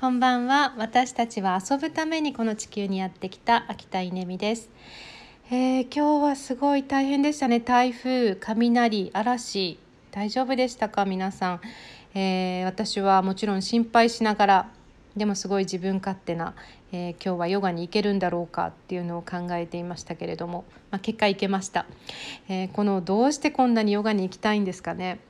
こんばんは。私たちは遊ぶためにこの地球にやってきた秋田稲美です。今日はすごい大変でしたね。台風、雷、嵐、大丈夫でしたか皆さん。私はもちろん心配しながら、でもすごい自分勝手な、今日はヨガに行けるんだろうかっていうのを考えていましたけれども、結果行けました。どうしてこんなにヨガに行きたいんですかね。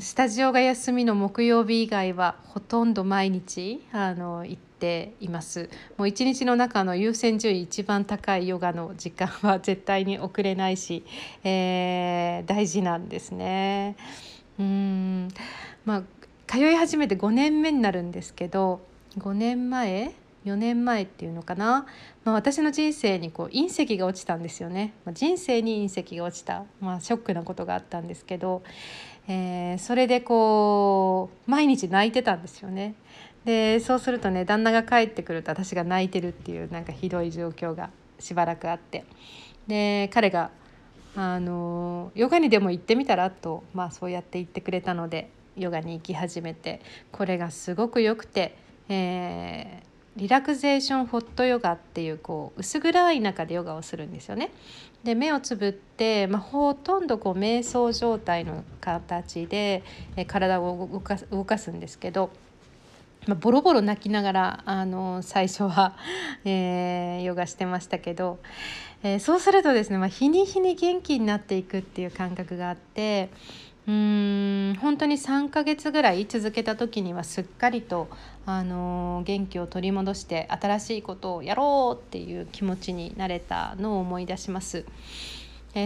スタジオが休みの木曜日以外はほとんど毎日行っています。もう一日の中の優先順位一番高いヨガの時間は絶対に遅れないし、大事なんですね。通い始めて5年目になるんですけど、4年前っていうのかな、私の人生に隕石が落ちたんですよね。人生に隕石が落ちた、ショックなことがあったんですけど、それで毎日泣いてたんですよね。でそうするとね、旦那が帰ってくると私が泣いてるっていうひどい状況がしばらくあって、で彼がヨガにでも行ってみたらと、そうやって言ってくれたのでヨガに行き始めて、これがすごくよくて、リラクゼーションホットヨガっていう、薄暗い中でヨガをするんですよね。で目をつぶって、ほとんど瞑想状態の形で体を動かすんですけど、ボロボロ泣きながら最初は、ヨガしてましたけど、そうするとですね、日に日に元気になっていくっていう感覚があって、本当に3ヶ月ぐらい続けた時にはすっかりと、元気を取り戻して新しいことをやろうっていう気持ちになれたのを思い出します。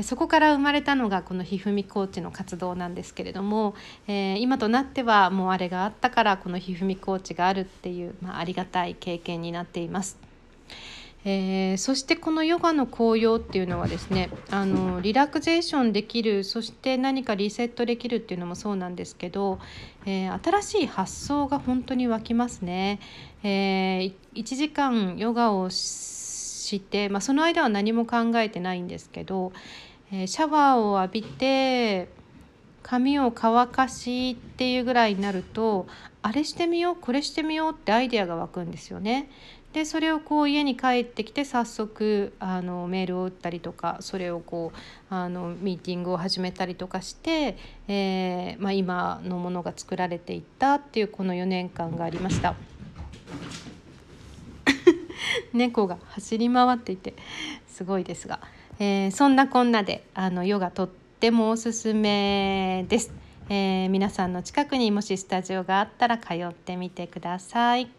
そこから生まれたのがこのひふみコーチの活動なんですけれども、今となってはもうあれがあったからこのひふみコーチがあるっていう、ありがたい経験になっています。そしてこのヨガの効用っていうのはですね、リラクゼーションできる、そして何かリセットできるっていうのもそうなんですけど、新しい発想が本当に湧きますね。1時間ヨガをして、その間は何も考えてないんですけど、シャワーを浴びて髪を乾かしっていうぐらいになると、あれしてみようこれしてみようってアイデアが湧くんですよね。でそれを家に帰ってきて早速メールを打ったりとか、それをミーティングを始めたりとかして、今のものが作られていったっていうこの4年間がありました。猫が走り回っていてすごいですが、そんなこんなでヨガとってもおすすめです。皆さんの近くにもしスタジオがあったら通ってみてください。